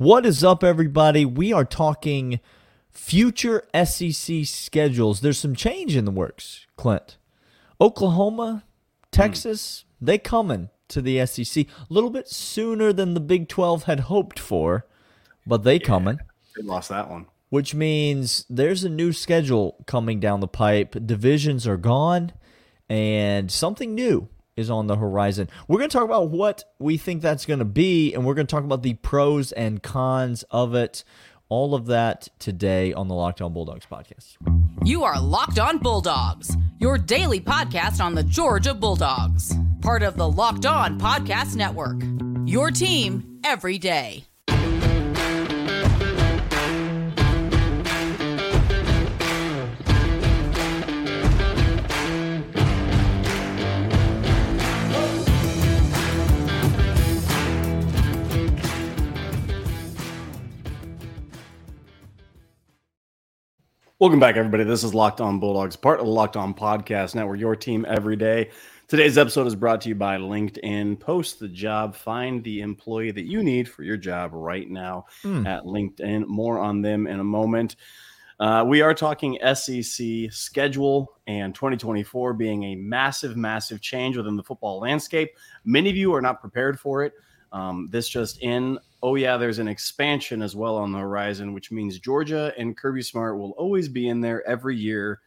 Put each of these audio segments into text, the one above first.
What is up, everybody? We are talking future SEC schedules. There's some change in the works, Clint. Oklahoma, Texas, they coming to the SEC a little bit sooner than the Big 12 had hoped for, but they coming. They lost that one. Which means there's a new schedule coming down the pipe. Divisions are gone, and something new is on the horizon. We're going to talk about what we think that's going to be, and we're going to talk about the pros and cons of it. All of that today on the Locked On Bulldogs podcast. You are Locked On Bulldogs, your daily podcast on the Georgia Bulldogs. Part of the Locked On Podcast Network, your team every day. Welcome back, everybody. This is Locked On Bulldogs, part of the Locked On Podcast Network, your team every day. Today's episode is brought to you by LinkedIn. Post the job, find the employee that you need for your job right now at LinkedIn. More on them in a moment. We are talking SEC schedule and 2024 being a massive, massive change within the football landscape. Many of you are not prepared for it. This just in. Oh, yeah, there's an expansion as well on the horizon, which means Georgia and Kirby Smart will always be in there every year.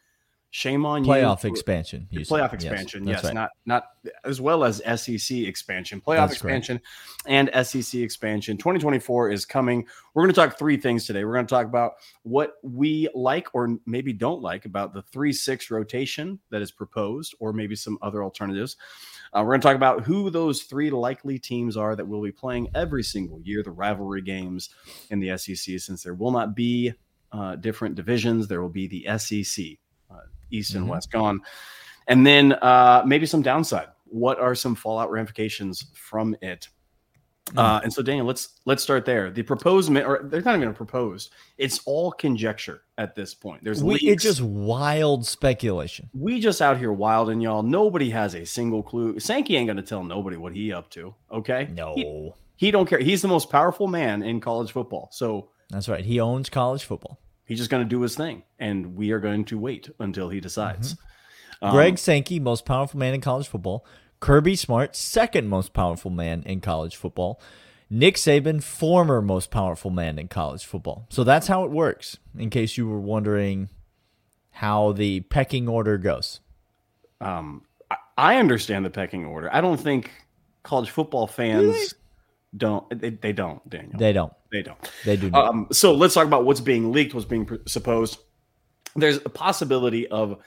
Shame on playoff you. Expansion. Playoff expansion. Yes, right. Not as well as SEC expansion. Playoff that's expansion correct. And SEC expansion. 2024 is coming. We're going to talk three things today. We're going to talk about what we like or maybe don't like about the 3-6 rotation that is proposed or maybe some other alternatives. We're going to talk about who those three likely teams are that will be playing every single year, the rivalry games in the SEC, since there will not be different divisions. There will be the SEC. East and West gone. And then maybe some downside. What are some fallout ramifications from it? And so, Daniel, let's start there. The proposed, or they're not even proposed. It's all conjecture at this point. There's it's just wild speculation. We just out here wilding, y'all. Nobody has a single clue. Sankey ain't going to tell nobody what he up to, okay? No. He don't care. He's the most powerful man in college football. So that's right. He owns college football. He's just going to do his thing, and we are going to wait until he decides. Greg Sankey, most powerful man in college football. Kirby Smart, second most powerful man in college football. Nick Saban, former most powerful man in college football. So that's how it works, in case you were wondering how the pecking order goes. I understand the pecking order. I don't think college football fans... Really? They don't, Daniel. They don't. They do not. So let's talk about what's being leaked, what's being supposed. There's a possibility of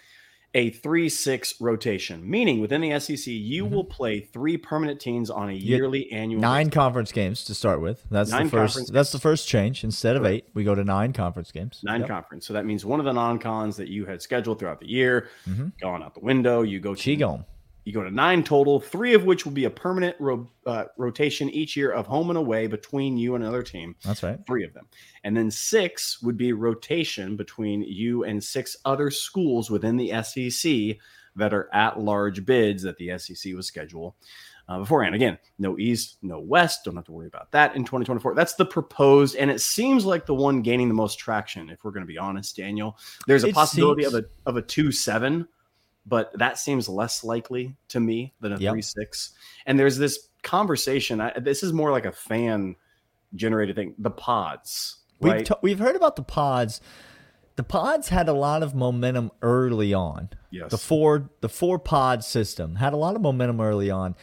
a 3-6 rotation, meaning within the SEC, you will play three permanent teams on a yearly annual. 9 conference games to start with. That's the first change. Instead of 8, we go to 9 conference games. 9 conference. So that means one of the non-cons that you had scheduled throughout the year, gone out the window. You go to 9 total, 3 of which will be a permanent rotation each year of home and away between you and another team. That's right. 3 of them. And then 6 would be rotation between you and 6 other schools within the SEC that are at-large bids that the SEC was scheduled beforehand. Again, no East, no West. Don't have to worry about that in 2024. That's the proposed, and it seems like the one gaining the most traction, if we're going to be honest, Daniel. There's a possibility of a 2-7. But that seems less likely to me than a 3-6. And there's this conversation. This is more like a fan-generated thing. The pods, right? We've heard about the pods. The pods had a lot of momentum early on. Yes. The four pod system had a lot of momentum early on.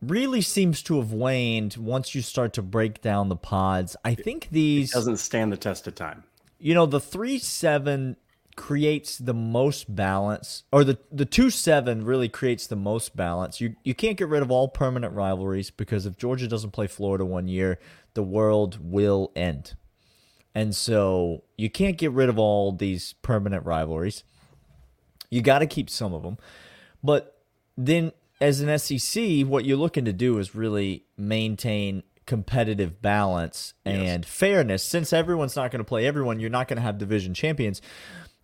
Really seems to have waned once you start to break down the pods. I think it doesn't stand the test of time. You know, the 3-7 creates the most balance, or the 2-7 really creates the most balance. You can't get rid of all permanent rivalries, because if Georgia doesn't play Florida one year, the world will end. And so you can't get rid of all these permanent rivalries. You got to keep some of them. But then as an SEC, what you're looking to do is really maintain competitive balance and fairness. Since everyone's not going to play everyone, you're not going to have division champions.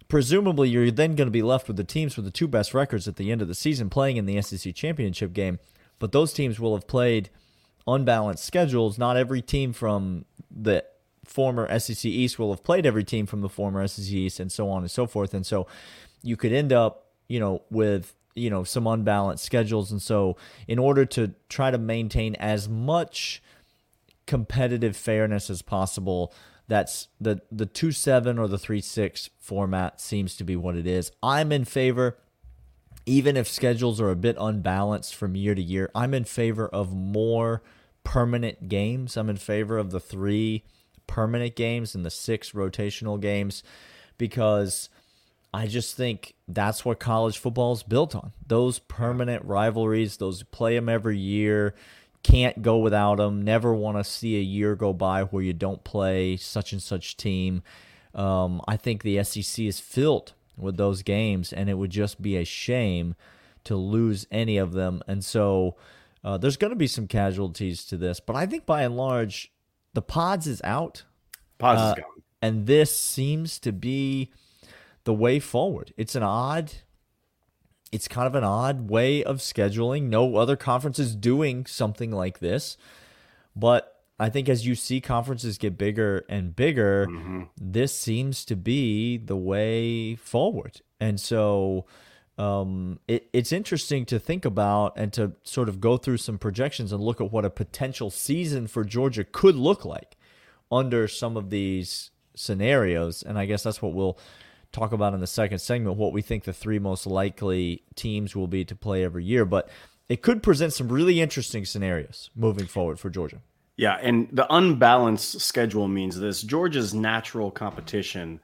Presumably, you're then going to be left with the teams with the 2 best records at the end of the season playing in the SEC championship game. But those teams will have played unbalanced schedules. Not every team from the former SEC East will have played every team from the former SEC East and so on and so forth. And so you could end up, with, some unbalanced schedules. And so in order to try to maintain as much competitive fairness as possible, that's the 2-7 or the 3-6 format seems to be what it is. I'm in favor, even if schedules are a bit unbalanced from year to year, I'm in favor of more permanent games. I'm in favor of the 3 permanent games and the 6 rotational games, because I just think that's what college football is built on. Those permanent rivalries, those play them every year, can't go without them, never want to see a year go by where you don't play such and such team. I think the SEC is filled with those games, and it would just be a shame to lose any of them. And so there's going to be some casualties to this, but I think by and large, the pods is out. Pods is gone. And this seems to be the way forward. It's kind of an odd way of scheduling. No other conference is doing something like this. But I think as you see conferences get bigger and bigger, this seems to be the way forward. And so it's interesting to think about and to sort of go through some projections and look at what a potential season for Georgia could look like under some of these scenarios. And I guess that's what we'll talk about in the second segment, what we think the 3 most likely teams will be to play every year. But it could present some really interesting scenarios moving forward for Georgia. Yeah, and the unbalanced schedule means this. Georgia's natural competition,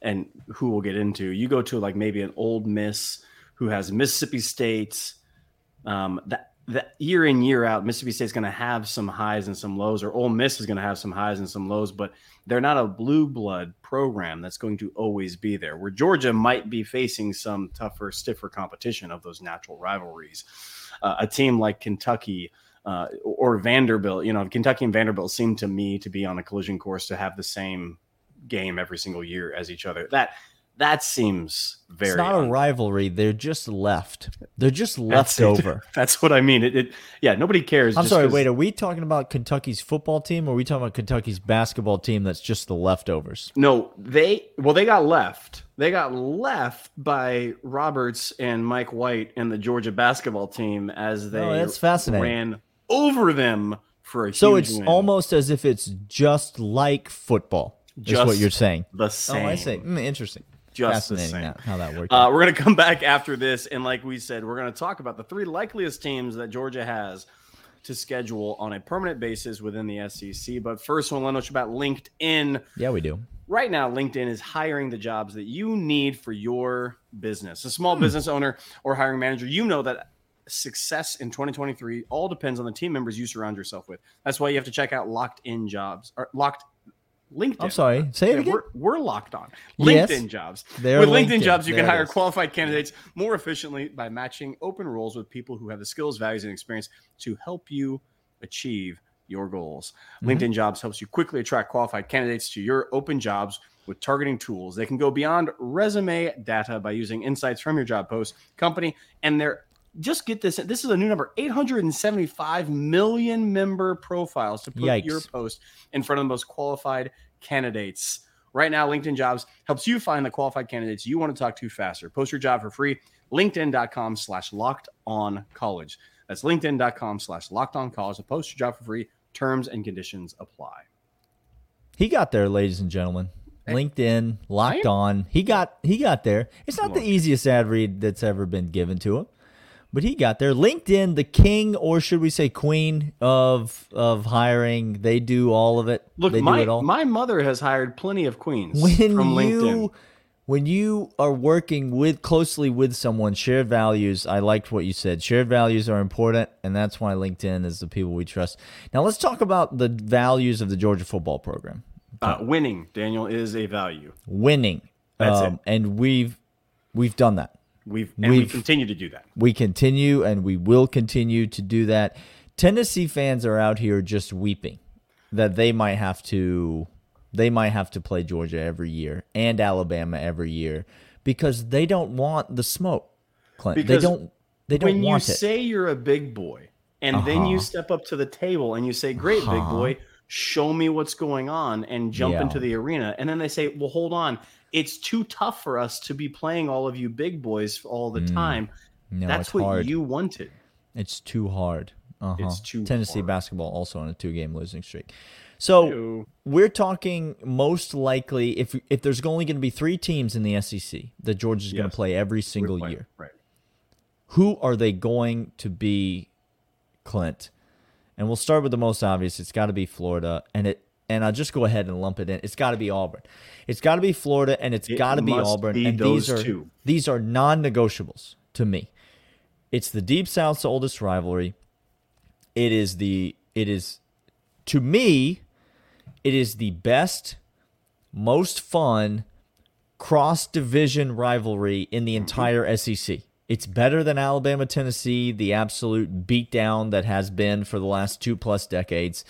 and who we'll get into, you go to like maybe an Ole Miss who has Mississippi State. That year in, year out, Mississippi State's going to have some highs and some lows, or Ole Miss is going to have some highs and some lows, but they're not a blue blood program that's going to always be there, where Georgia might be facing some tougher, stiffer competition of those natural rivalries. A team like Kentucky or Vanderbilt, Kentucky and Vanderbilt seem to me to be on a collision course to have the same game every single year as each other. That seems very... It's not a rivalry. They're just left. They're just left over. That's what I mean. Yeah, nobody cares. I'm just sorry, wait, are we talking about Kentucky's football team, or are we talking about Kentucky's basketball team that's just the leftovers? No, they got left. They got left by Roberts and Mike White and the Georgia basketball team as they that's fascinating. Ran over them for a huge win. So it's almost as if it's just like football. Just what you're saying. The same. Oh, I see. Interesting. Just the same. How that worked. We're going to come back after this, and like we said, we're going to talk about the 3 likeliest teams that Georgia has to schedule on a permanent basis within the SEC. But first, I want to know about LinkedIn. Yeah, we do. Right now, LinkedIn is hiring the jobs that you need for your business. A small business owner or hiring manager, that success in 2023 all depends on the team members you surround yourself with. That's why you have to check out LinkedIn. I'm sorry. Say it again. We're locked on LinkedIn jobs. With LinkedIn jobs, you can hire qualified candidates more efficiently by matching open roles with people who have the skills, values, and experience to help you achieve your goals. Mm-hmm. LinkedIn jobs helps you quickly attract qualified candidates to your open jobs with targeting tools. They can go beyond resume data by using insights from your job post, company, and their... Just get this. This is a new number, 875 million member profiles to put your post in front of the most qualified candidates. Right now, LinkedIn Jobs helps you find the qualified candidates you want to talk to faster. Post your job for free. LinkedIn.com/lockedoncollege. That's LinkedIn.com/lockedoncollege. Post your job for free. Terms and conditions apply. He got there, ladies and gentlemen. LinkedIn, locked on. He got there. It's not the easiest ad read that's ever been given to him, but he got there. LinkedIn, the king, or should we say queen of hiring. They do all of it. Look, my mother has hired plenty of queens from LinkedIn. When you are working closely with someone, shared values, I liked what you said. Shared values are important, and that's why LinkedIn is the people we trust. Now let's talk about the values of the Georgia football program. Winning, Daniel, is a value. Winning. That's it. And we've done that. We continue to do that. We continue, and we will continue to do that. Tennessee fans are out here just weeping that they might have to play Georgia every year and Alabama every year because they don't want the smoke, Clint. Because they don't want it. When you say you're a big boy, and then you step up to the table and you say, "Great big boy, show me what's going on and jump into the arena. And then they say, well, hold on. It's too tough for us to be playing all of you big boys all the time. No, that's what hard. You wanted. It's too hard. It's too Tennessee hard. Basketball also on a 2-game losing streak. So we're talking most likely if there's only going to be 3 teams in the SEC that Georgia's going to play every single year. Right. Who are they going to be, Clint? And we'll start with the most obvious. It's got to be Florida, and I'll just go ahead and lump it in. It's got to be Auburn. It's got to be Florida, and it's got to be Auburn. And these are non-negotiables to me. It's the Deep South's oldest rivalry. It is to me, it is the best, most fun cross-division rivalry in the entire SEC. It's better than Alabama-Tennessee, the absolute beatdown that has been for the last 2+ decades,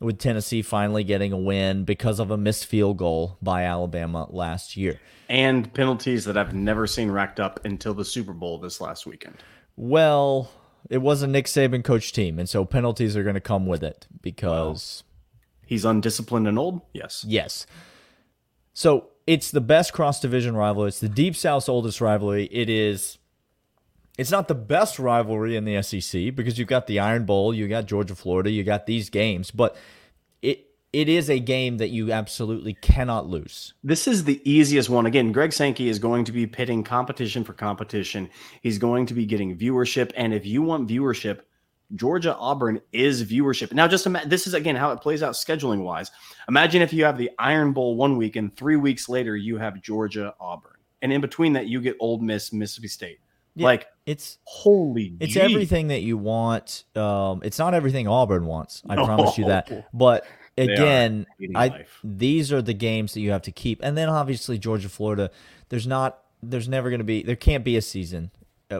with Tennessee finally getting a win because of a missed field goal by Alabama last year. And penalties that I've never seen racked up until the Super Bowl this last weekend. Well, it was a Nick Saban coach team, and so penalties are going to come with it because... Well, he's undisciplined and old? Yes. Yes. So it's the best cross-division rivalry. It's the Deep South's oldest rivalry. It's not the best rivalry in the SEC because you've got the Iron Bowl, you got Georgia, Florida, you got these games, but it is a game that you absolutely cannot lose. This is the easiest one. Again, Greg Sankey is going to be pitting competition for competition. He's going to be getting viewership, and if you want viewership, Georgia Auburn is viewership. Now, just this is again how it plays out scheduling wise. Imagine if you have the Iron Bowl one week, and 3 weeks later you have Georgia Auburn, and in between that you get Ole Miss, Mississippi State. Yeah, like it's everything that you want. It's not everything Auburn wants. I promise you that. But again, these are the games that you have to keep. And then obviously Georgia Florida. There's never going to be. There can't be a season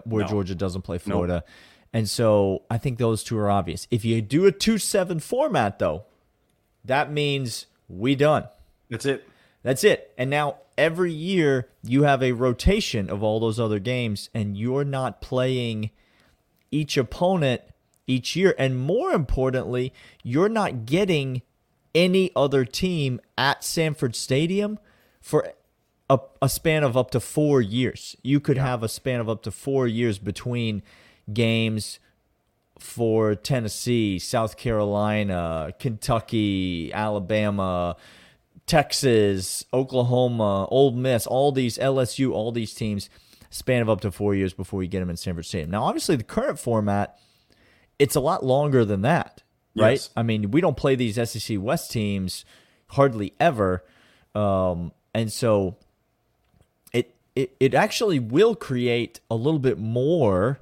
where Georgia doesn't play Florida. Nope. And so I think those two are obvious. If you do a 2-7 format, though, that means we done. That's it. And now every year you have a rotation of all those other games, and you're not playing each opponent each year. And more importantly, you're not getting any other team at Sanford Stadium for a span of up to 4 years. You could have a span of up to 4 years between games for Tennessee, South Carolina, Kentucky, Alabama, Texas, Oklahoma, Ole Miss, all these LSU, all these teams, span of up to 4 years before we get them in Sanford Stadium. Now, obviously, the current format, it's a lot longer than that, right? Yes. I mean, we don't play these SEC West teams hardly ever, and so it actually will create a little bit more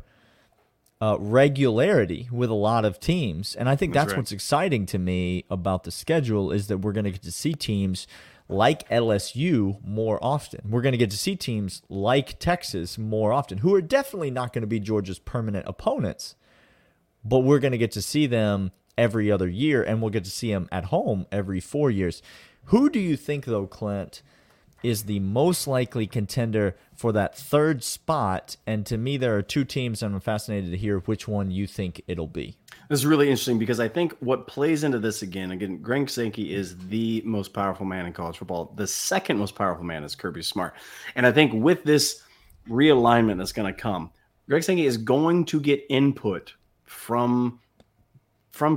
regularity with a lot of teams. And I think that's what's exciting to me about the schedule is that we're going to get to see teams like LSU more often. We're going to get to see teams like Texas more often, who are definitely not going to be Georgia's permanent opponents, but we're going to get to see them every other year, and we'll get to see them at home every 4 years. Who do you think, though, Clint, is the most likely contender for that third spot? And to me, there are 2 teams, and I'm fascinated to hear which one you think it'll be. This is really interesting because I think what plays into this again, Greg Sankey is the most powerful man in college football. The second most powerful man is Kirby Smart. And I think with this realignment that's going to come, Greg Sankey is going to get input from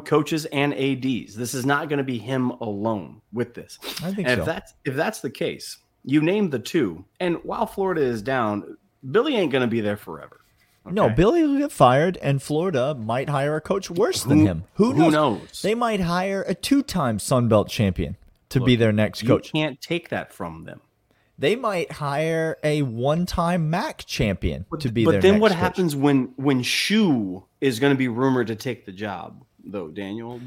coaches and ADs. This is not going to be him alone with this. I think so. If that's the case, you named the 2, and while Florida is down, Billy ain't going to be there forever. Okay? No, Billy will get fired, and Florida might hire a coach worse than him. Who knows? They might hire a 2-time Sun Belt champion to be their next coach. You can't take that from them. They might hire a 1-time MAC champion to be their next coach. But then what happens when Shue is going to be rumored to take the job, though, Daniel?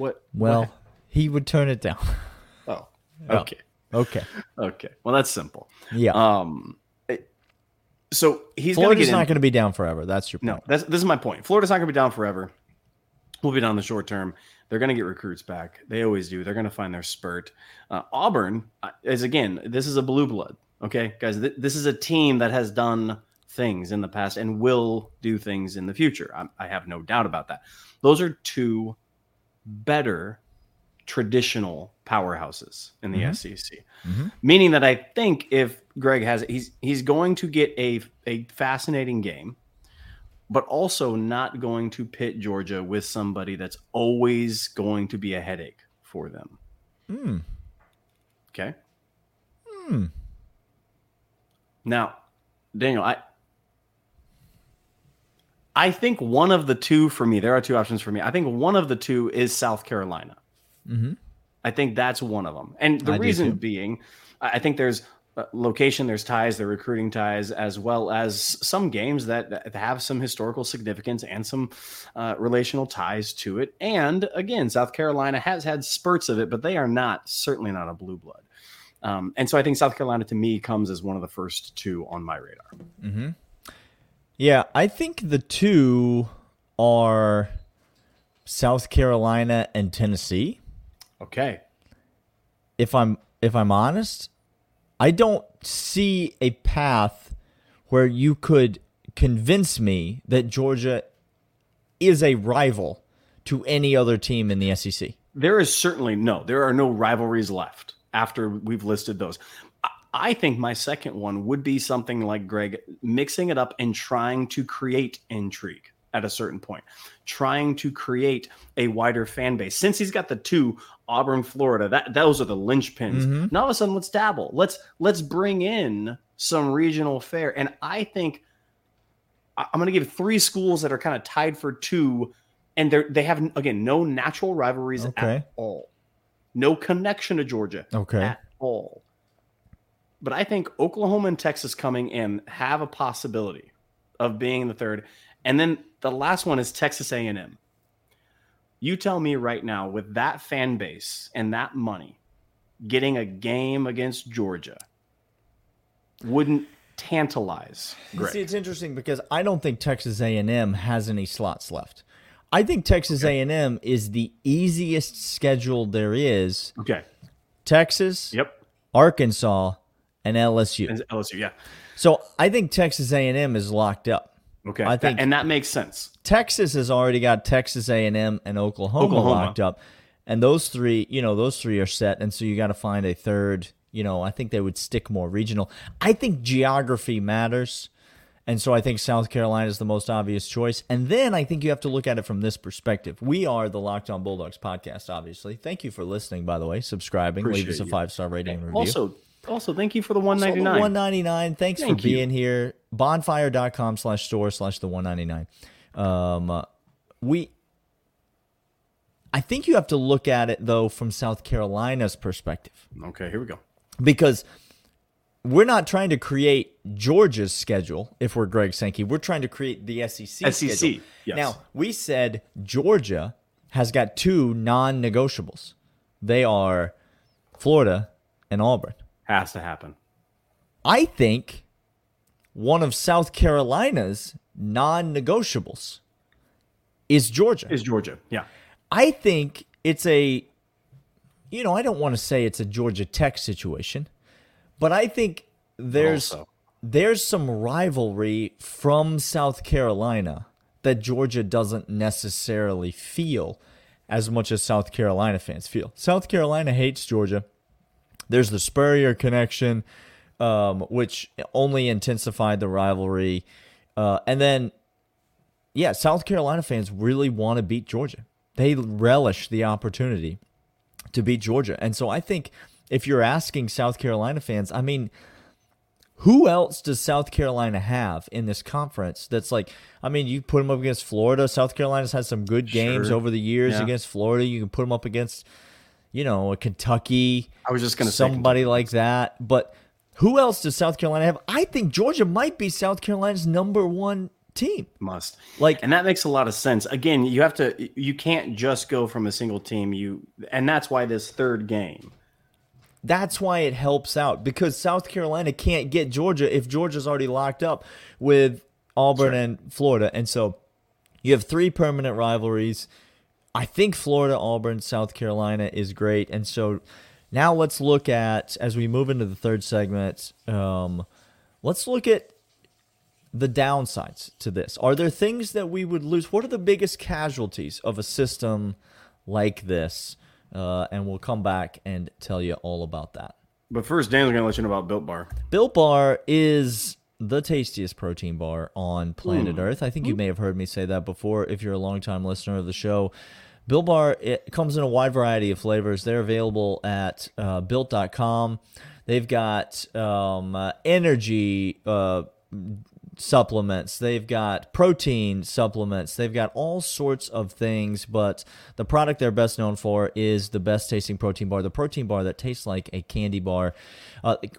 He would turn it down. Oh, okay. Okay. Well, that's simple. Yeah. So Florida's not going to be down forever. That's your point. No, this is my point. Florida's not going to be down forever. We'll be down in the short term. They're going to get recruits back. They always do. They're going to find their spurt. Auburn is, again, this is a blue blood. Okay, guys, this is a team that has done things in the past and will do things in the future. I have no doubt about that. Those are 2 better traditional powerhouses in the SEC, meaning that I think if Greg has it, he's going to get a fascinating game, but also not going to pit Georgia with somebody that's always going to be a headache for them. Okay. Now, Daniel, I think one of the two for me, there are two options for me. I think one of the two is South Carolina. I think that's one of them. And the reason being, I think there's location, there's ties, there are recruiting ties, as well as some games that have some historical significance and some relational ties to it. And again, South Carolina has had spurts of it, but they are certainly not a blue blood. And so I think South Carolina to me comes as one of the first two on my radar. Yeah, I think the two are South Carolina and Tennessee. Okay. If I'm honest, I don't see a path where you could convince me that Georgia is a rival to any other team in the SEC. There are no rivalries left after we've listed those. I think my second one would be something like Greg, mixing it up and trying to create intrigue at a certain point, trying to create a wider fan base. Since he's got the two, Auburn, Florida, those are the linchpins. Now all of a sudden, let's dabble. Let's bring in some regional fare. And I think I'm going to give three schools that are kind of tied for two, and they have, again, no natural rivalries at all. No connection to Georgia at all. But I think Oklahoma and Texas coming in have a possibility of being the third. And then the last one is Texas A&M. You tell me right now, with that fan base and that money, getting a game against Georgia wouldn't tantalize Greg. See, it's interesting because I don't think Texas A&M has any slots left. I think Texas A&M is the easiest schedule there is. Texas, Arkansas, and LSU. And LSU, yeah. So I think Texas A&M is locked up. Okay, I think, and that makes sense. Texas has already got Texas A&M and Oklahoma locked up. And those three are set. And so you got to find a third. I think they would stick more regional. I think geography matters. And so I think South Carolina is the most obvious choice. And then I think you have to look at it from this perspective. We are the Locked On Bulldogs podcast, obviously. Thank you for listening, by the way, subscribing, leave us a 5-star rating and review. Also, thank you for the $1.99. The $1.99. Thanks for being here. Bonfire.com/store/the199. I think you have to look at it, though, from South Carolina's perspective. Okay, here we go. Because we're not trying to create Georgia's schedule if we're Greg Sankey. We're trying to create the SEC schedule. Yes. Now, we said Georgia has got two non-negotiables. They are Florida and Auburn. Has to happen. I think one of South Carolina's non-negotiables is Georgia. Yeah. I think it's a, I don't want to say it's a Georgia Tech situation, but I think there's some rivalry from South Carolina that Georgia doesn't necessarily feel as much as South Carolina fans feel. South Carolina hates Georgia. There's the Spurrier connection, which only intensified the rivalry. And then, South Carolina fans really want to beat Georgia. They relish the opportunity to beat Georgia. And so I think if you're asking South Carolina fans, who else does South Carolina have in this conference that's you put them up against Florida. South Carolina's had some good games over the years against Florida. You can put them up against a Kentucky, I was just going to say somebody like that. But who else does South Carolina have? I think Georgia might be South Carolina's number one team. And that makes a lot of sense. Again, you can't just go from a single team. And that's why this third game. That's why it helps out, because South Carolina can't get Georgia if Georgia's already locked up with Auburn and Florida. And so you have three permanent rivalries. I think Florida, Auburn, South Carolina is great. And so now let's look at, as we move into the third segment, let's look at the downsides to this. Are there things that we would lose? What are the biggest casualties of a system like this? and we'll come back and tell you all about that. But first, Dan's going to let you know about Built Bar. Built Bar is the tastiest protein bar on planet Earth. I think you may have heard me say that before if you're a longtime listener of the show. Built Bar, it comes in a wide variety of flavors. They're available at Built.com. They've got energy supplements. They've got protein supplements. They've got all sorts of things, but the product they're best known for is the best tasting protein bar, the protein bar that tastes like a candy bar.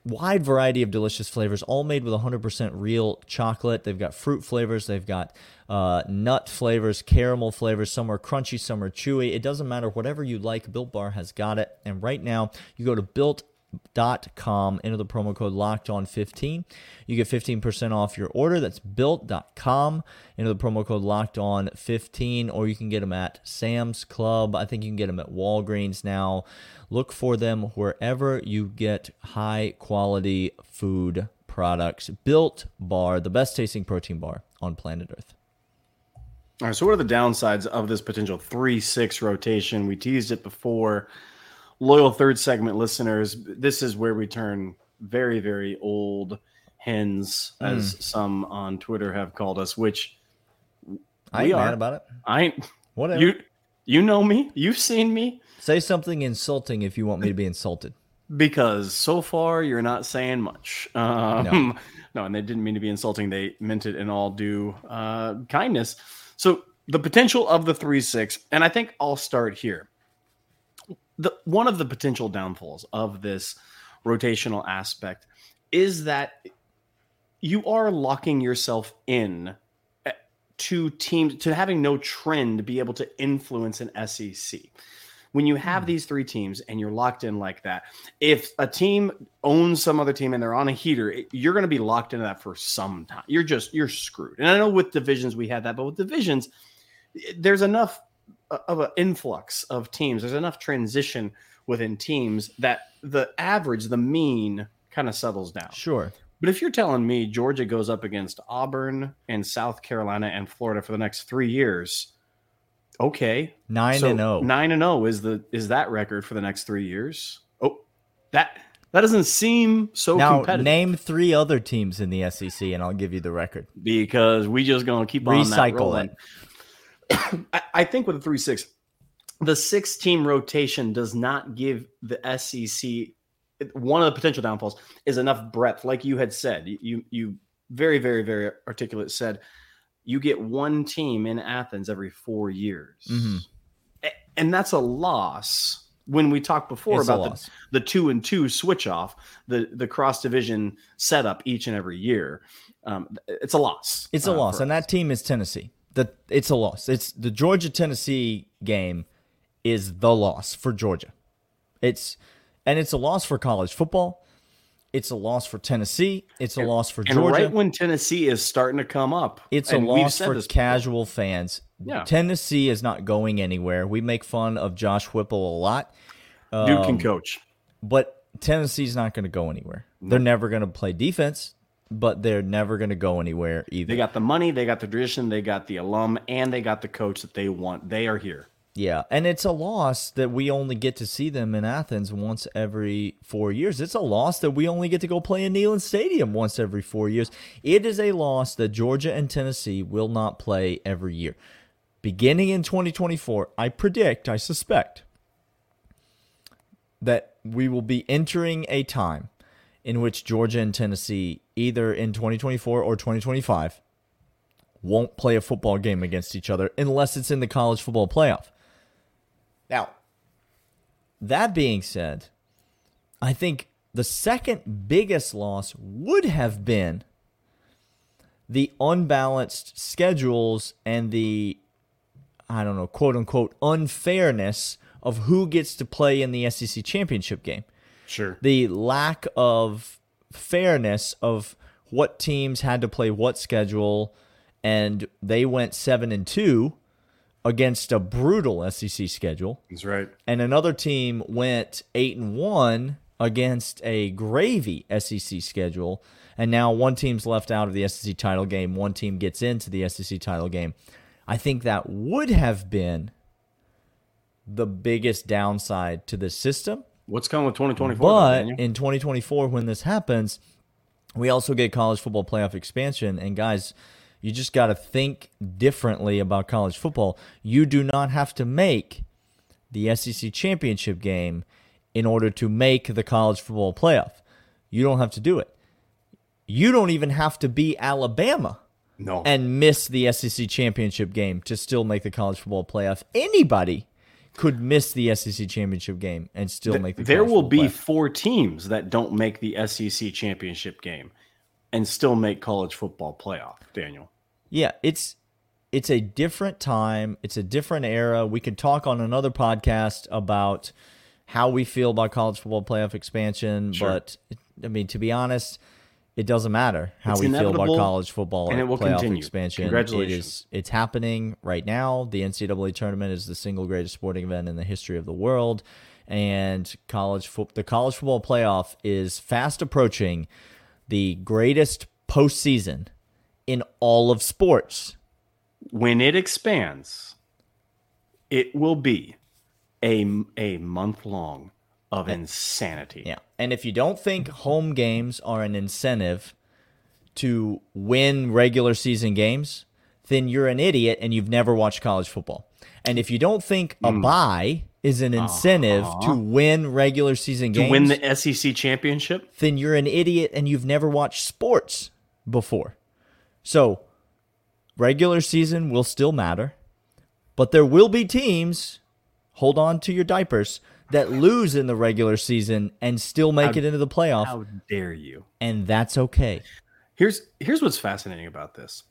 Wide variety of delicious flavors, all made with 100% real chocolate. They've got fruit flavors. They've got nut flavors, caramel flavors. Some are crunchy, some are chewy. It doesn't matter. Whatever you like, Built Bar has got it. And right now, you go to built.com, enter the promo code LOCKEDON15. You get 15% off your order. That's built.com, enter the promo code LOCKEDON15, or you can get them at Sam's Club. I think you can get them at Walgreens now. Look for them wherever you get high quality food products. Built Bar, the best tasting protein bar on planet Earth. All right, so what are the downsides of this potential 3-6 rotation? We teased it before. Loyal third segment listeners, this is where we turn very, very old hens, as some on Twitter have called us, which I ain't mad about it. I ain't. Whatever. You know me. You've seen me. Say something insulting if you want me to be insulted. Because so far you're not saying much. No, and they didn't mean to be insulting. They meant it in all due kindness. So the potential of the 3-6, and I think I'll start here. One of the potential downfalls of this rotational aspect is that you are locking yourself in to teams, to having no trend to be able to influence an SEC. When you have these three teams and you're locked in like that, if a team owns some other team and they're on a heater, you're going to be locked into that for some time. You're screwed. And I know with divisions we had that, but with divisions, there's enough of an influx of teams. There's enough transition within teams that the average, the mean, kind of settles down. Sure. But if you're telling me Georgia goes up against Auburn and South Carolina and Florida for the next 3 years, okay. 9-0. 9-0 is that record for the next 3 years. Oh, that doesn't seem so competitive. Now, name three other teams in the SEC and I'll give you the record. Because we just going to keep on that rolling. Recycle it. I think with the 3-6, the 6-team rotation does not give the SEC, one of the potential downfalls is enough breadth. Like you had said, you very, very, very articulate said, you get one team in Athens every 4 years. Mm-hmm. And that's a loss. When we talked before it's about the 2-2 switch off, the cross division setup each and every year, it's a loss. It's a loss. And that team is Tennessee. It's a loss. It's the Georgia-Tennessee game is the loss for Georgia. It's a loss for college football. It's a loss for Tennessee. It's a loss for Georgia. And right when Tennessee is starting to come up. It's a loss for casual fans. Yeah. Tennessee is not going anywhere. We make fun of Josh Whipple a lot. Duke can coach. But Tennessee's not going to go anywhere. No. They're never going to play defense. But they're never going to go anywhere either. They got the money, they got the tradition, they got the alum, and they got the coach that they want. They are here. Yeah, and it's a loss that we only get to see them in Athens once every 4 years. It's a loss that we only get to go play in Neyland Stadium once every 4 years. It is a loss that Georgia and Tennessee will not play every year. Beginning in 2024, I suspect, that we will be entering a time in which Georgia and Tennessee, either in 2024 or 2025, won't play a football game against each other unless it's in the college football playoff. Now, that being said, I think the second biggest loss would have been the unbalanced schedules and the, quote-unquote, unfairness of who gets to play in the SEC championship game. Sure. The lack of fairness of what teams had to play what schedule, and they went 7-2 against a brutal SEC schedule. That's right. And another team went 8-1 against a gravy SEC schedule, and now one team's left out of the SEC title game, one team gets into the SEC title game. I think that would have been the biggest downside to this system. What's coming with 2024? But in 2024, when this happens, we also get college football playoff expansion. And guys, you just got to think differently about college football. You do not have to make the SEC championship game in order to make the college football playoff. You don't have to do it. You don't even have to be Alabama and miss the SEC championship game to still make the college football playoff. Anybody could miss the SEC championship game and still make the college football playoff. There will be four teams that don't make the SEC championship game and still make college football playoff, Daniel. Yeah, it's a different time. It's a different era. We could talk on another podcast about how we feel about college football playoff expansion. Sure. But, I mean, to be honest, it doesn't matter how we feel about college football and it will playoff continue. Expansion. Congratulations. It's happening right now. The NCAA tournament is the single greatest sporting event in the history of the world. And the college football playoff is fast approaching the greatest postseason in all of sports. When it expands, it will be a month long of insanity. Yeah. And if you don't think home games are an incentive to win regular season games, then you're an idiot and you've never watched college football. And if you don't think a bye is an incentive to win regular season games, to win the SEC championship, then you're an idiot and you've never watched sports before. So regular season will still matter, but there will be teams, hold on to your diapers, that lose in the regular season and still make it into the playoff. How dare you? And that's okay. Here's what's fascinating about this.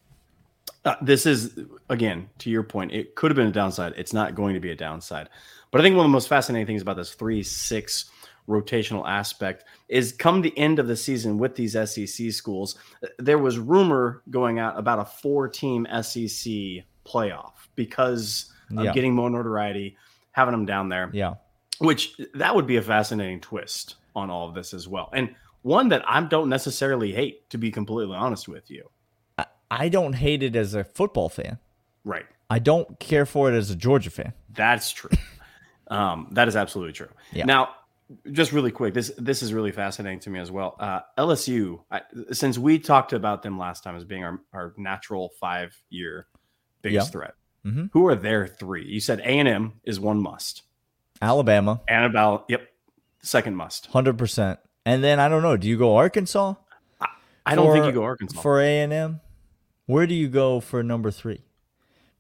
This is, again, to your point, it could have been a downside. It's not going to be a downside. But I think one of the most fascinating things about this 3-6 rotational aspect is come the end of the season with these SEC schools, there was rumor going out about a 4-team SEC playoff because of getting more notoriety, having them down there. Yeah. Which that would be a fascinating twist on all of this as well. And one that I don't necessarily hate, to be completely honest with you. I don't hate it as a football fan. Right. I don't care for it as a Georgia fan. That's true. That is absolutely true. Yeah. Now, just really quick, this is really fascinating to me as well. LSU, since we talked about them last time as being our natural 5-year biggest threat, who are their 3? You said A&M is one must. Alabama. Annabelle, yep. Second must. 100%. And then, I don't know, do you go Arkansas? I don't think you go Arkansas. For A&M? Where do you go for number 3?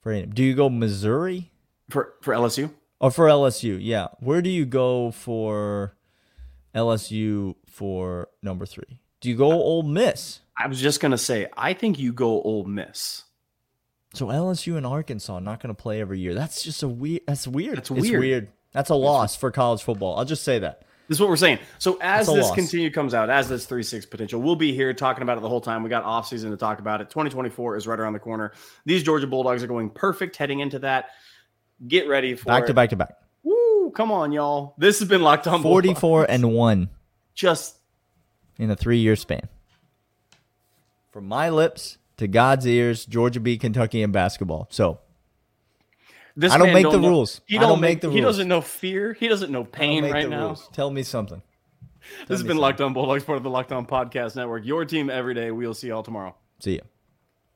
For A&M. Do you go Missouri? For LSU? Or for LSU, yeah. Where do you go for LSU for number 3? Do you go Ole Miss? I was just going to say, I think you go Ole Miss. So LSU and Arkansas not going to play every year. That's just weird. That's weird. It's weird. That's a loss for college football. I'll just say that. This is what we're saying. So as this comes out, as this 3-6 potential, we'll be here talking about it the whole time. We got offseason to talk about it. 2024 is right around the corner. These Georgia Bulldogs are going perfect heading into that. Get ready for it. Back to back. Woo! Come on, y'all. This has been Locked On Bulldogs. 44-1. Just in a 3-year span. From my lips to God's ears, Georgia beat Kentucky in basketball. So I don't make the rules. I don't make the rules. He doesn't know fear. He doesn't know pain right now. Tell me something. This has been Locked On Bulldogs, part of the Locked On Podcast Network. Your team every day. We'll see y'all tomorrow. See ya.